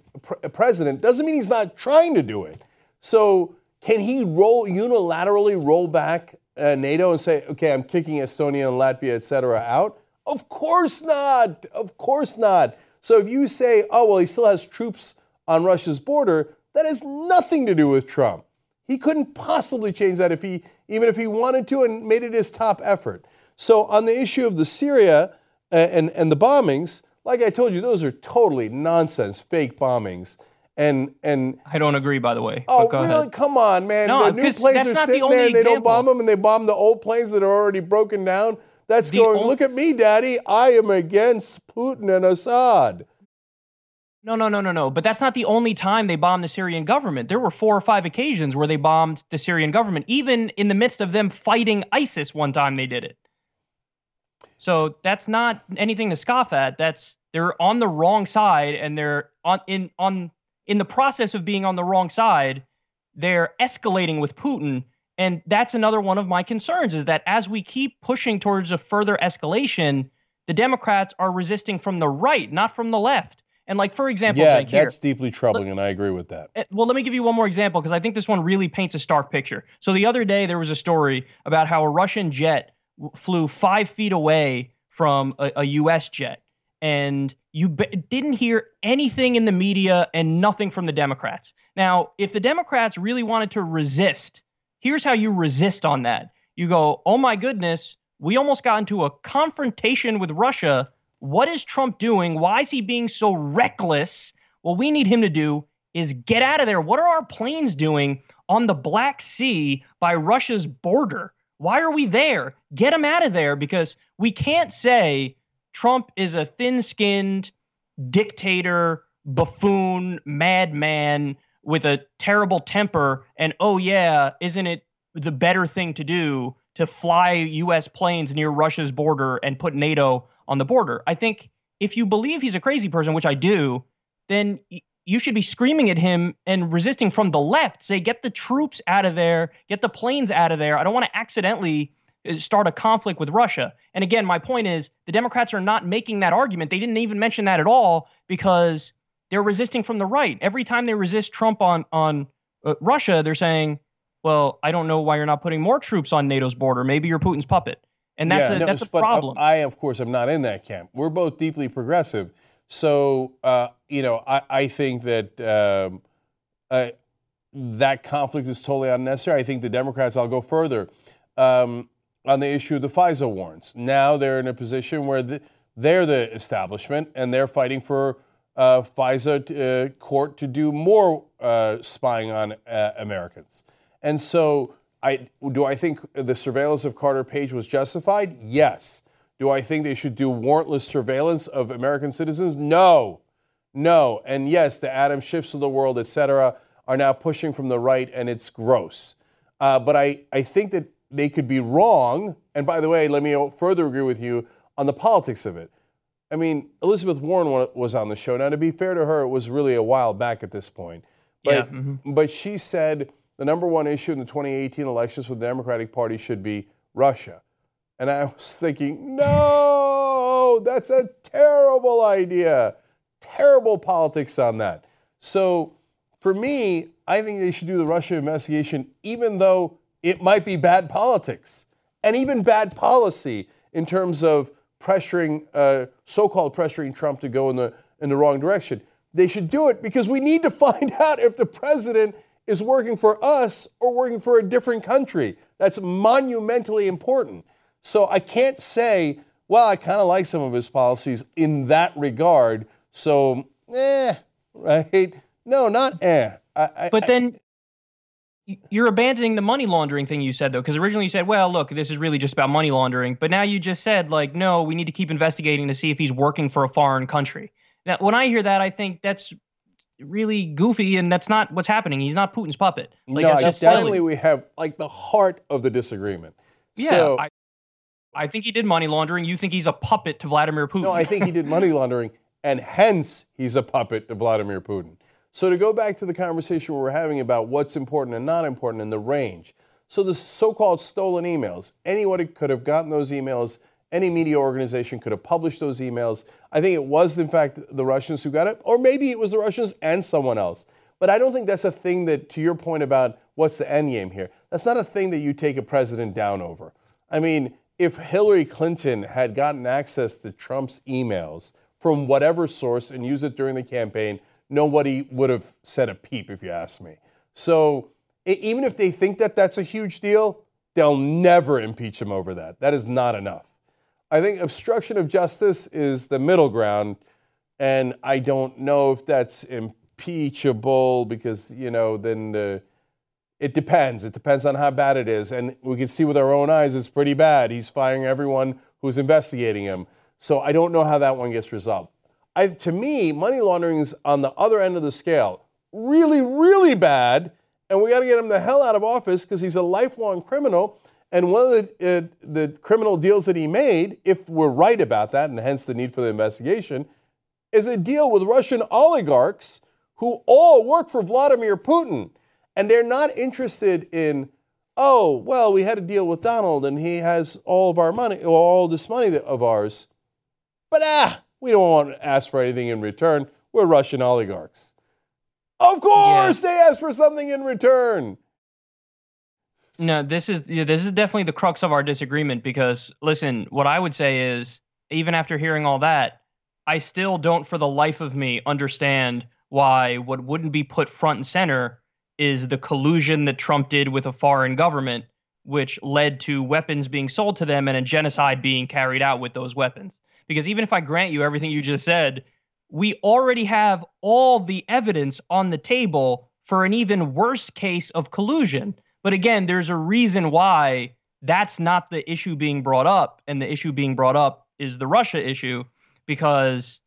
president, doesn't mean he's not trying to do it. So can he unilaterally roll back NATO and say, okay, I'm kicking Estonia and Latvia, et cetera, out? Of course not. Of course not. So if you say, oh, well, he still has troops on Russia's border, that has nothing to do with Trump. He couldn't possibly change that even if he wanted to and made it his top effort. So on the issue of the Syria and the bombings, like I told you, those are totally nonsense, fake bombings. And I don't agree, by the way. Oh, really? Come on, man. No, the new planes are sitting there, and they don't bomb them, and they bomb the old planes that are already broken down. That's look at me, Daddy. I am against Putin and Assad. No. But that's not the only time they bombed the Syrian government. There were 4 or 5 occasions where they bombed the Syrian government, even in the midst of them fighting ISIS one time they did it. So that's not anything to scoff at. They're on the wrong side, and they're in the process of being on the wrong side, they're escalating with Putin. And that's another one of my concerns is that as we keep pushing towards a further escalation, the Democrats are resisting from the right, not from the left. And for example, that's deeply troubling, and I agree with that. Well, let me give you one more example, because I think this one really paints a stark picture. So the other day, there was a story about how a Russian jet flew 5 feet away from a U.S. jet, and you didn't hear anything in the media and nothing from the Democrats. Now, if the Democrats really wanted to resist, here's how you resist on that. You go, oh my goodness, we almost got into a confrontation with Russia. What is Trump doing? Why is he being so reckless? What we need him to do is get out of there. What are our planes doing on the Black Sea by Russia's border? Why are we there? Get him out of there, because we can't say Trump is a thin-skinned dictator, buffoon, madman with a terrible temper, and isn't it the better thing to do to fly U.S. planes near Russia's border and put NATO on the border. I think if you believe he's a crazy person, which I do, then you should be screaming at him and resisting from the left. Say, get the troops out of there. Get the planes out of there. I don't want to accidentally start a conflict with Russia. And again, my point is the Democrats are not making that argument. They didn't even mention that at all because they're resisting from the right. Every time they resist Trump on Russia, they're saying, well, I don't know why you're not putting more troops on NATO's border. Maybe you're Putin's puppet. And that's a problem. I, of course, am not in that camp. We're both deeply progressive. So, I think that that conflict is totally unnecessary. I think the Democrats, I'll go further, on the issue of the FISA warrants. Now they're in a position where they're the establishment and they're fighting for FISA court to do more spying on Americans. And so do I think the surveillance of Carter Page was justified? Yes. Do I think they should do warrantless surveillance of American citizens? No. And yes, the Adam Schiffs of the world, et cetera, are now pushing from the right, and it's gross. But I think that they could be wrong. And by the way, let me further agree with you on the politics of it. I mean, Elizabeth Warren was on the show. Now, to be fair to her, it was really a while back at this point. But she said the number one issue in the 2018 elections for the Democratic Party should be Russia. And I was thinking, no, that's a terrible idea. Terrible politics on that. So for me, I think they should do the Russia investigation, even though it might be bad politics and even bad policy in terms of pressuring, so-called pressuring Trump to go in the wrong direction. They should do it because we need to find out if the president is working for us or working for a different country. That's monumentally important. So I can't say, well, I kind of like some of his policies in that regard. So, right? No, not eh. But then you're abandoning the money laundering thing you said, though, because originally you said, well, look, this is really just about money laundering. But now you just said, like, no, we need to keep investigating to see if he's working for a foreign country. Now, when I hear that, I think that's really goofy, and that's not what's happening. He's not Putin's puppet. Like, no, definitely we have, like, the heart of the disagreement. Yeah, so, I think he did money laundering. You think he's a puppet to Vladimir Putin. No, I think he did money laundering, and hence he's a puppet to Vladimir Putin. So to go back to the conversation we were having about what's important and not important in the range. So the so-called stolen emails, anyone could have gotten those emails. Any media organization could have published those emails. I think it was, in fact, the Russians who got it, or maybe it was the Russians and someone else. But I don't think that's a thing that, to your point about what's the end game here, that's not a thing that you take a president down over. I mean, if Hillary Clinton had gotten access to Trump's emails from whatever source and used it during the campaign, nobody would have said a peep, if you ask me. So even if they think that that's a huge deal, they'll never impeach him over that. That is not enough. I think obstruction of justice is the middle ground, and I don't know if that's impeachable because, it depends. It depends on how bad it is. And we can see with our own eyes it's pretty bad. He's firing everyone who's investigating him. So I don't know how that one gets resolved. To me, money laundering is on the other end of the scale. Really, really bad. And we got to get him the hell out of office because he's a lifelong criminal. And one of the criminal deals that he made, if we're right about that, and hence the need for the investigation, is a deal with Russian oligarchs who all work for Vladimir Putin. And they're not interested in, oh, well, we had a deal with Donald and he has all of our money, all this money of ours. But we don't want to ask for anything in return. We're Russian oligarchs. Of course, they ask for something in return. No, this is definitely the crux of our disagreement because, listen, what I would say is, even after hearing all that, I still don't for the life of me understand why what wouldn't be put front and center is the collusion that Trump did with a foreign government, which led to weapons being sold to them and a genocide being carried out with those weapons. Because even if I grant you everything you just said, we already have all the evidence on the table for an even worse case of collusion. But again, there's a reason why that's not the issue being brought up. And the issue being brought up is the Russia issue because,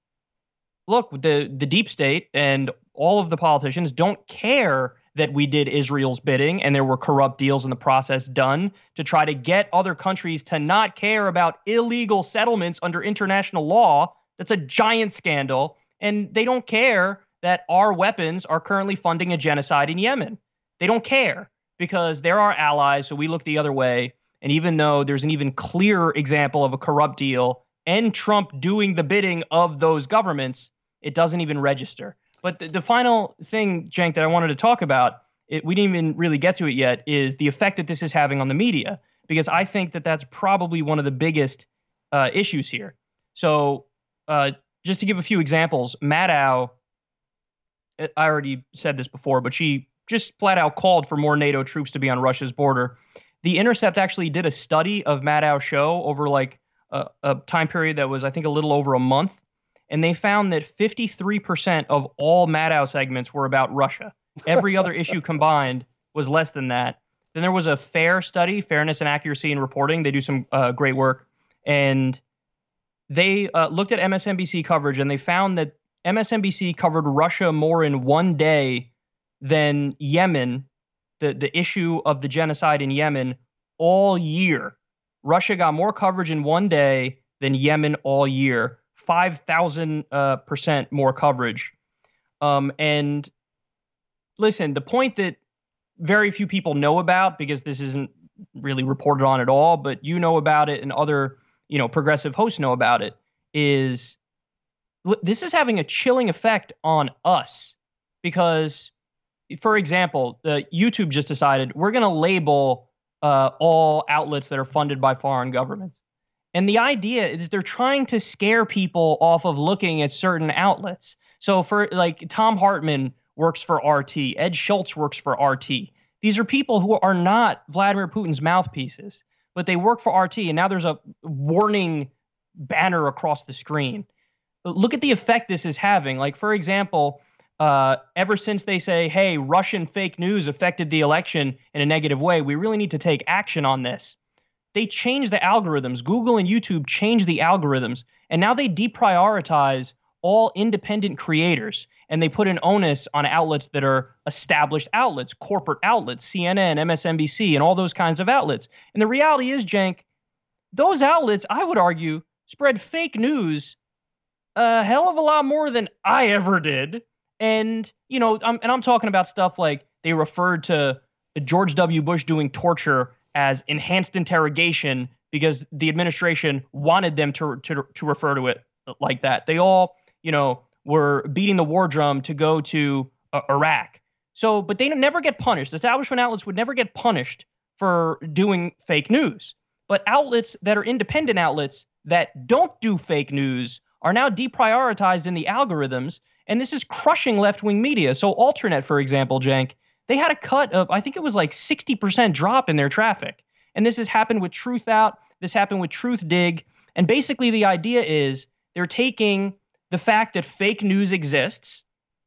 look, the deep state and all of the politicians don't care that we did Israel's bidding and there were corrupt deals in the process done to try to get other countries to not care about illegal settlements under international law. That's a giant scandal. And they don't care that our weapons are currently funding a genocide in Yemen. They don't care because they're our allies, so we look the other way. And even though there's an even clearer example of a corrupt deal and Trump doing the bidding of those governments, it doesn't even register. But the final thing, Cenk, that I wanted to talk about, we didn't even really get to it yet, is the effect that this is having on the media, because I think that that's probably one of the biggest issues here. So just to give a few examples, Maddow, I already said this before, but she just flat out called for more NATO troops to be on Russia's border. The Intercept actually did a study of Maddow's show over like a time period that was, I think, a little over a month. And they found that 53% of all Maddow segments were about Russia. Every other issue combined was less than that. Then there was a FAIR study, Fairness and Accuracy in Reporting. They do some great work. And they looked at MSNBC coverage, and they found that MSNBC covered Russia more in one day than Yemen, the issue of the genocide in Yemen, all year. Russia got more coverage in one day than Yemen all year. 5,000% more coverage. And listen, the point that very few people know about, because this isn't really reported on at all, but you know about it and other, progressive hosts know about it, is this is having a chilling effect on us. Because, for example, YouTube just decided we're going to label all outlets that are funded by foreign governments. And the idea is they're trying to scare people off of looking at certain outlets. So for like Tom Hartman works for RT, Ed Schultz works for RT. These are people who are not Vladimir Putin's mouthpieces, but they work for RT. And now there's a warning banner across the screen. Look at the effect this is having. Like, for example, ever since they say, hey, Russian fake news affected the election in a negative way, we really need to take action on this. They changed the algorithms. Google and YouTube changed the algorithms. And now they deprioritize all independent creators. And they put an onus on outlets that are established outlets, corporate outlets, CNN, MSNBC, and all those kinds of outlets. And the reality is, Cenk, those outlets, I would argue, spread fake news a hell of a lot more than I ever did. And, I'm talking about stuff like they referred to George W. Bush doing torture as enhanced interrogation because the administration wanted them to refer to it like that. They all, were beating the war drum to go to Iraq. So, but they never get punished. Establishment outlets would never get punished for doing fake news. But outlets that are independent outlets that don't do fake news are now deprioritized in the algorithms, and this is crushing left-wing media. So Alternet, for example, Cenk, they had a cut of, I think it was like 60% drop in their traffic. And this has happened with Truthout. This happened with Truthdig. And basically the idea is they're taking the fact that fake news exists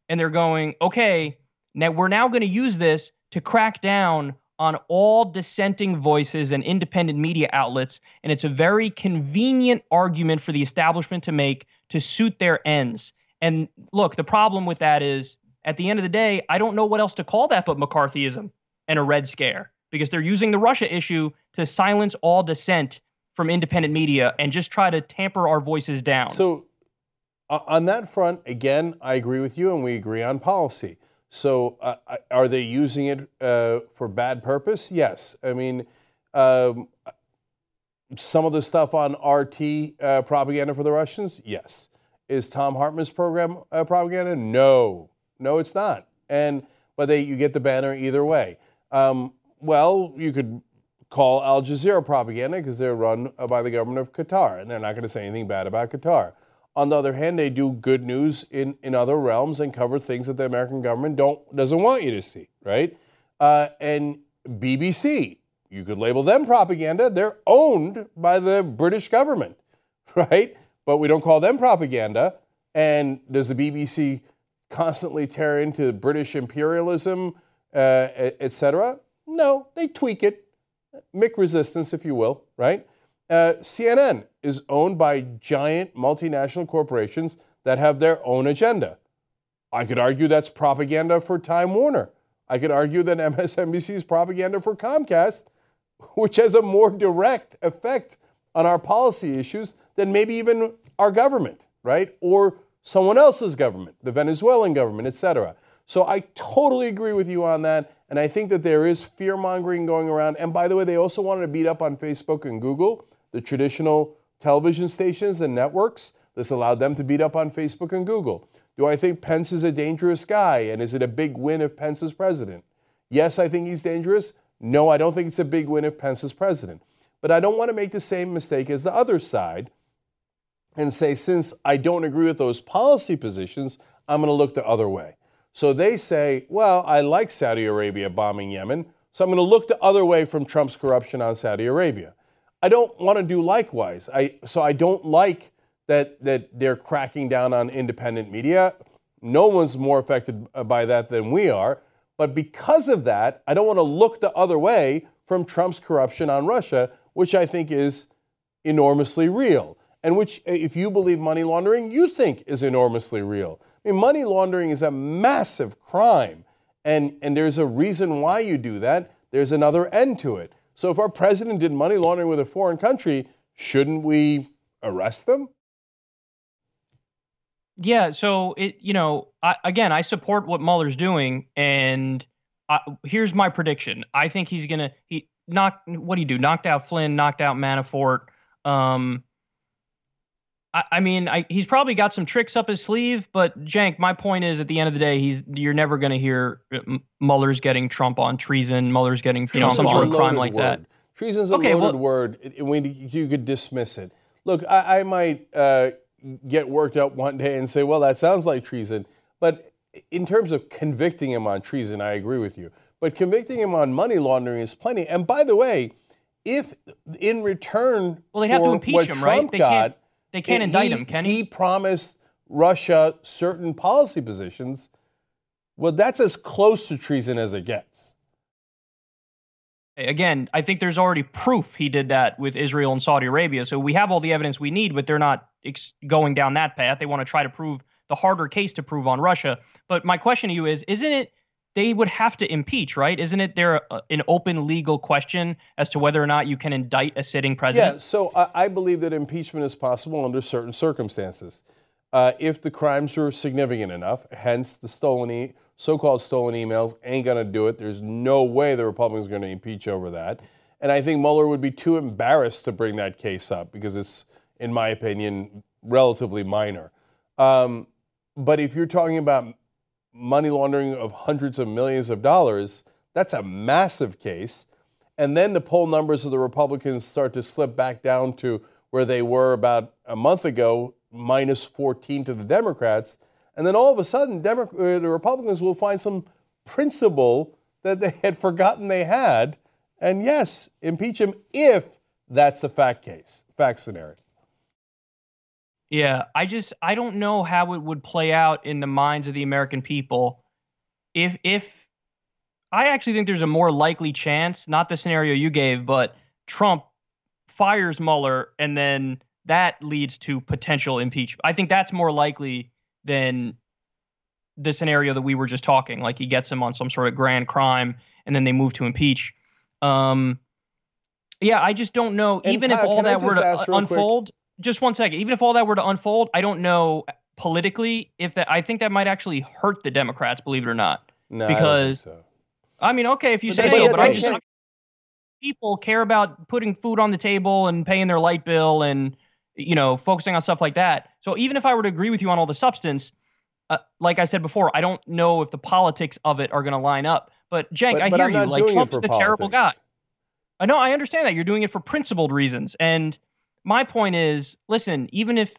and they're going, okay, now we're now going to use this to crack down on all dissenting voices and independent media outlets. And it's a very convenient argument for the establishment to make to suit their ends. And look, the problem with that is, at the end of the day, I don't know what else to call that but McCarthyism and a Red Scare, because they're using the Russia issue to silence all dissent from independent media and just try to tamper our voices down. So on that front, again, I agree with you, and we agree on policy. So are they using it for bad purpose? Yes. I mean, some of the stuff on RT propaganda for the Russians? Yes. Is Tom Hartman's program propaganda? No. No, it's not. But you get the banner either way. Well, you could call Al Jazeera propaganda because they're run by the government of Qatar, and they're not going to say anything bad about Qatar. On the other hand, they do good news in other realms and cover things that the American government doesn't want you to see, right? And BBC, you could label them propaganda. They're owned by the British government, right? But we don't call them propaganda. And does the BBC constantly tear into British imperialism, etc.? No, they tweak it. Mick resistance, if you will, right? CNN is owned by giant multinational corporations that have their own agenda. I could argue that's propaganda for Time Warner I could argue that MSNBC is propaganda for Comcast, which has a more direct effect on our policy issues than maybe even our government, right? Or someone else's government, the Venezuelan government, etc. So I totally agree with you on that. And I think that there is fear-mongering going around. And by the way, they also wanted to beat up on Facebook and Google, the traditional television stations and networks. This allowed them to beat up on Facebook and Google. Do I think Pence is a dangerous guy? And is it a big win if Pence is president? Yes, I think he's dangerous. No, I don't think it's a big win if Pence is president. But I don't want to make the same mistake as the other side and say, since I don't agree with those policy positions, I'm going to look the other way. So they say, well, I like Saudi Arabia bombing Yemen, so I'm going to look the other way from Trump's corruption on Saudi Arabia. I don't want to do likewise. So I don't like that they're cracking down on independent media. No one's more affected by that than we are. But because of that, I don't want to look the other way from Trump's corruption on Russia, which I think is enormously real. And which, if you believe money laundering, you think is enormously real. I mean, money laundering is a massive crime, and there's a reason why you do that. There's another end to it. So if our president did money laundering with a foreign country, shouldn't we arrest them? Yeah, so, I support what Mueller's doing, and here's my prediction. I think he's going to knocked out Flynn, knocked out Manafort. He's probably got some tricks up his sleeve, but Cenk, my point is, at the end of the day, you're never going to hear Mueller's getting Trump on treason, Mueller's getting Trump on crime like that. Treason's a loaded word. You could dismiss it. Look, I might get worked up one day and say, well, that sounds like treason, but in terms of convicting him on treason, I agree with you. But convicting him on money laundering is plenty. And by the way, if in return for what Trump got... They can't indict him, can he? He promised Russia certain policy positions. Well, that's as close to treason as it gets. Again, I think there's already proof he did that with Israel and Saudi Arabia. So we have all the evidence we need, but they're not going down that path. They want to try to prove the harder case to prove on Russia. But my question to you is, isn't it they would have to impeach, right? Isn't it there an open legal question as to whether or not you can indict a sitting president? Yeah, so I believe that impeachment is possible under certain circumstances. If the crimes are significant enough, hence the so-called stolen emails ain't going to do it. There's no way the Republicans are going to impeach over that. And I think Mueller would be too embarrassed to bring that case up because it's, in my opinion, relatively minor. But if you're talking about money laundering of hundreds of millions of dollars, that's a massive case. And then the poll numbers of the Republicans start to slip back down to where they were about a month ago, minus 14 to the Democrats. And then all of a sudden, the Republicans will find some principle that they had forgotten they had. And yes, impeach him if that's a fact scenario. Yeah, I don't know how it would play out in the minds of the American people. If I actually think there's a more likely chance, not the scenario you gave, but Trump fires Mueller and then that leads to potential impeachment. I think that's more likely than the scenario that we were just talking, like he gets him on some sort of grand crime and then they move to impeach. Yeah, I just don't know. And even if all that were to unfold... Just one second. Even if all that were to unfold, I don't know politically if that. I think that might actually hurt the Democrats, believe it or not. No, because I don't think so. I mean, okay, if you say so, but people care about putting food on the table and paying their light bill and focusing on stuff like that. So even if I were to agree with you on all the substance, like I said before, I don't know if the politics of it are going to line up. But Cenk, I hear you. Like Trump is a terrible guy. I know. I understand that you're doing it for principled reasons and. My point is, listen, even if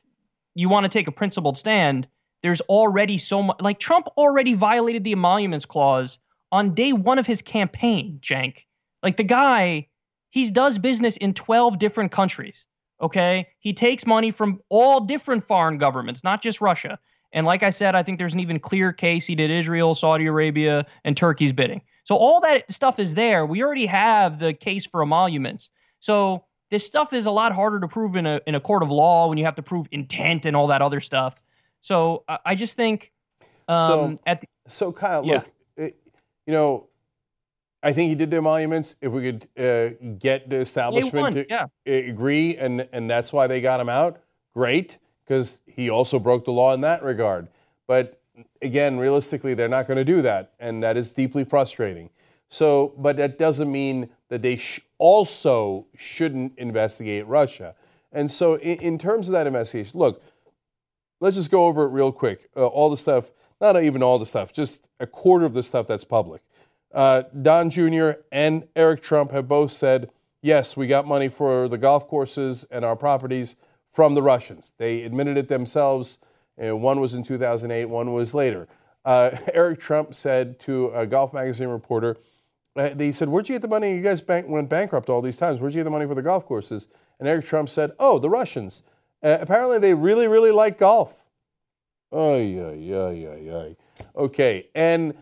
you want to take a principled stand, there's already so much... Like, Trump already violated the Emoluments Clause on day one of his campaign, Cenk. Like, the guy, he does business in 12 different countries, okay? He takes money from all different foreign governments, not just Russia. And like I said, I think there's an even clear case. He did Israel, Saudi Arabia, and Turkey's bidding. So all that stuff is there. We already have the case for emoluments. So... This stuff is a lot harder to prove in a court of law when you have to prove intent and all that other stuff. So I just think, Kyle, look, you know, I think he did the emoluments. If we could get the establishment to agree, and that's why they got him out, great, because he also broke the law in that regard. But again, realistically, they're not going to do that, and that is deeply frustrating. So, but that doesn't mean that they also shouldn't investigate Russia. And so in terms of that investigation, look, let's just go over it real quick. All the stuff, not even all the stuff, just a quarter of the stuff that's public. Don Jr. and Eric Trump have both said, yes, we got money for the golf courses and our properties from the Russians. They admitted it themselves. One was in 2008, one was later. Eric Trump said to a Golf Magazine reporter, they said, where'd you get the money? You guys went bankrupt all these times. Where'd you get the money for the golf courses? And Eric Trump said, oh, the Russians. Apparently they really, really like golf. Okay, and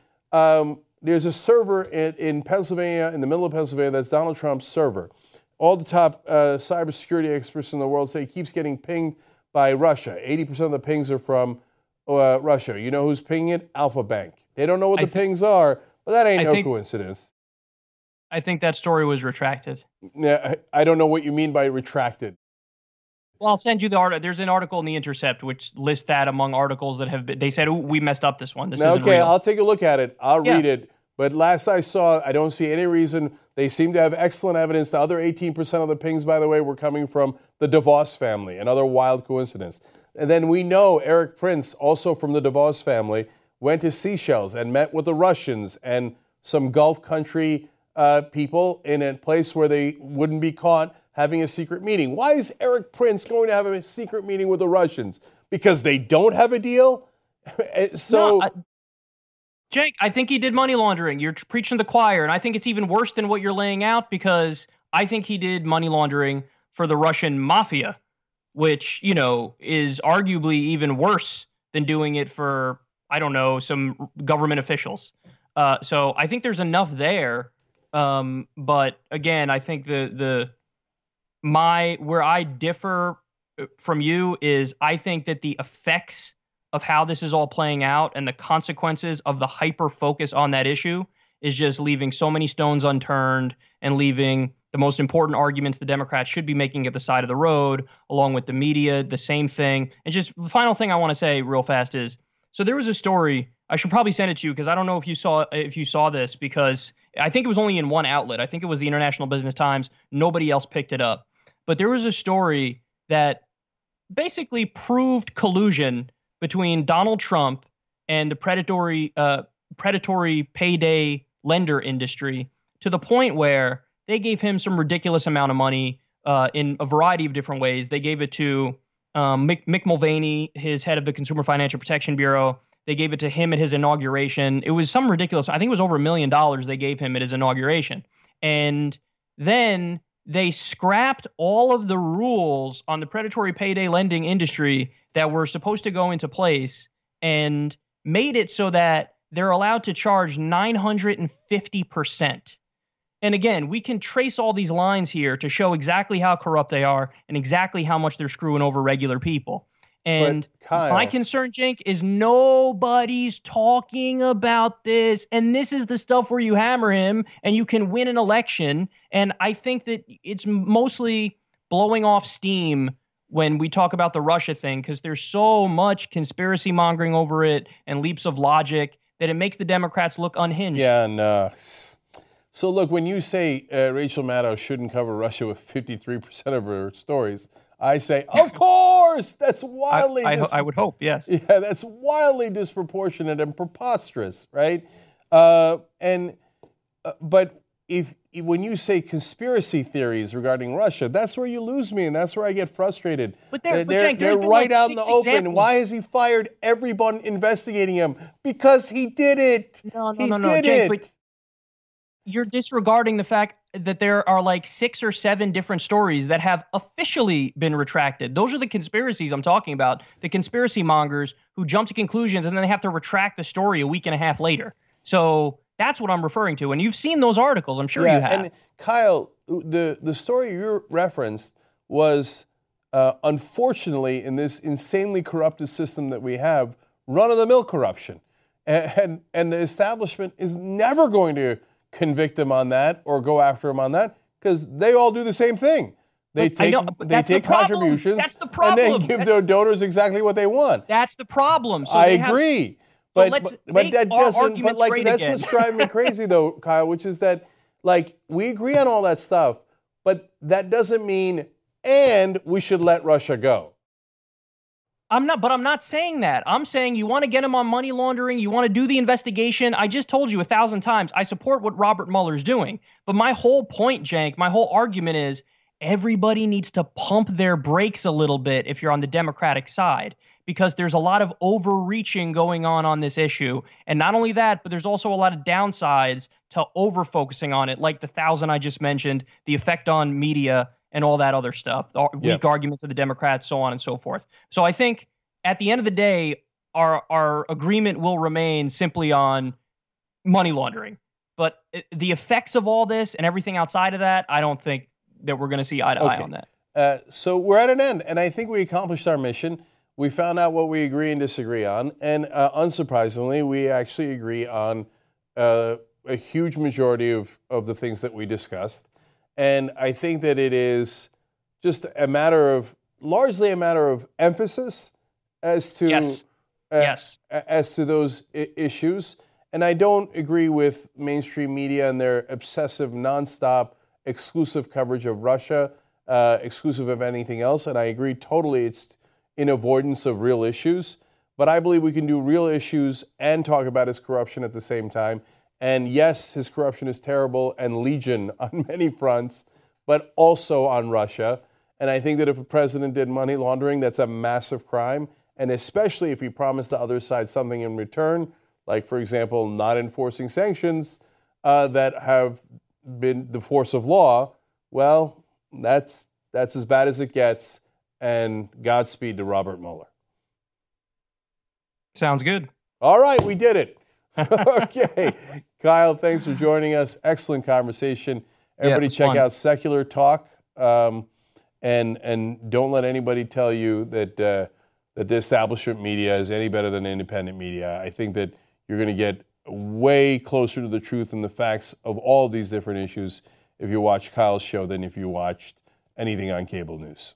there's a server in Pennsylvania, in the middle of Pennsylvania, that's Donald Trump's server. All the top cybersecurity experts in the world say it keeps getting pinged by Russia. 80% of the pings are from Russia. You know who's pinging it? Alpha Bank. They don't know what the pings are, but that ain't coincidence. I think that story was retracted. Yeah, I don't know what you mean by retracted. Well, I'll send you the article. There's an article in The Intercept which lists that among articles that have been. They said, oh, we messed up this one. This isn't real. I'll take a look at it. I'll read it. But last I saw, I don't see any reason. They seem to have excellent evidence. The other 18% of the pings, by the way, were coming from the DeVos family, another wild coincidence. And then we know Eric Prince, also from the DeVos family, went to Seychelles and met with the Russians and some Gulf country people in a place where they wouldn't be caught having a secret meeting. Why is Eric Prince going to have a secret meeting with the Russians? Because they don't have a deal? So, no, Jake, I think he did money laundering. You're preaching to the choir, and I think it's even worse than what you're laying out because I think he did money laundering for the Russian mafia, which, you know, is arguably even worse than doing it for, I don't know, some government officials. So I think there's enough there. But again, I think where I differ from you is I think that the effects of how this is all playing out and the consequences of the hyper focus on that issue is just leaving so many stones unturned and leaving the most important arguments the Democrats should be making at the side of the road, along with the media, the same thing. And just the final thing I want to say real fast is, so there was a story, I should probably send it to you because I don't know if you saw this, because I think it was only in one outlet. I think it was the International Business Times. Nobody else picked it up. But there was a story that basically proved collusion between Donald Trump and the predatory payday lender industry to the point where they gave him some ridiculous amount of money in a variety of different ways. They gave it to Mick Mulvaney, his head of the Consumer Financial Protection Bureau. They gave it to him at his inauguration. It was some ridiculous, I think it was over $1 million they gave him at his inauguration. And then they scrapped all of the rules on the predatory payday lending industry that were supposed to go into place and made it so that they're allowed to charge 950%. And again, we can trace all these lines here to show exactly how corrupt they are and exactly how much they're screwing over regular people. And Kyle, my concern, Cenk, is nobody's talking about this. And this is the stuff where you hammer him and you can win an election. And I think that it's mostly blowing off steam when we talk about the Russia thing, because there's so much conspiracy mongering over it and leaps of logic that it makes the Democrats look unhinged. Yeah, and so look, when you say Rachel Maddow shouldn't cover Russia with 53% of her stories, I say, of course, that's wildly... I would hope, yes. Yeah, that's wildly disproportionate and preposterous, right? But when you say conspiracy theories regarding Russia, that's where you lose me, and that's where I get frustrated. But they're right out in the open. Why has he fired everyone investigating him? Because he did it. No, Jake, you're disregarding the fact that there are like 6 or 7 different stories that have officially been retracted. Those are the conspiracies I'm talking about, the conspiracy mongers who jump to conclusions and then they have to retract the story a week and a half later. So that's what I'm referring to. And you've seen those articles, I'm sure you have. And Kyle, the story you referenced was, unfortunately, in this insanely corrupted system that we have, run-of-the-mill corruption. And the establishment is never going to convict him on that or go after him on that because they all do the same thing. They take contributions that's the problem. And they give their donors exactly what they want. That's the problem. So I agree. But that doesn't. But like that's again. What's driving me crazy, though, Kyle, which is that like we agree on all that stuff, but that doesn't mean and we should let Russia go. I'm not saying that. I'm saying you want to get him on money laundering. You want to do the investigation. I just told you 1,000 times. I support what Robert Mueller's doing. But my whole point, Cenk, my whole argument is everybody needs to pump their brakes a little bit if you're on the Democratic side, because there's a lot of overreaching going on this issue. And not only that, but there's also a lot of downsides to over-focusing on it, like the 1,000 I just mentioned, the effect on media and all that other stuff, the weak arguments of the Democrats, so on and so forth. So I think at the end of the day, our agreement will remain simply on money laundering. But the effects of all this and everything outside of that, I don't think that we're going to see eye to eye on that. So we're at an end, and I think we accomplished our mission. We found out what we agree and disagree on, and unsurprisingly, we actually agree on a huge majority of the things that we discussed. And I think that it is just largely a matter of emphasis as to as to those issues. And I don't agree with mainstream media and their obsessive, nonstop, exclusive coverage of Russia, exclusive of anything else. And I agree totally it's in avoidance of real issues. But I believe we can do real issues and talk about his corruption at the same time. And yes, his corruption is terrible and legion on many fronts, but also on Russia. And I think that if a president did money laundering, that's a massive crime. And especially if he promised the other side something in return, like, for example, not enforcing sanctions that have been the force of law, well, that's as bad as it gets. And Godspeed to Robert Mueller. Sounds good. All right, we did it. Okay. Kyle, thanks for joining us. Excellent conversation. Everybody check out Secular Talk. And don't let anybody tell you that the establishment media is any better than independent media. I think that you're going to get way closer to the truth and the facts of all these different issues if you watch Kyle's show than if you watched anything on cable news.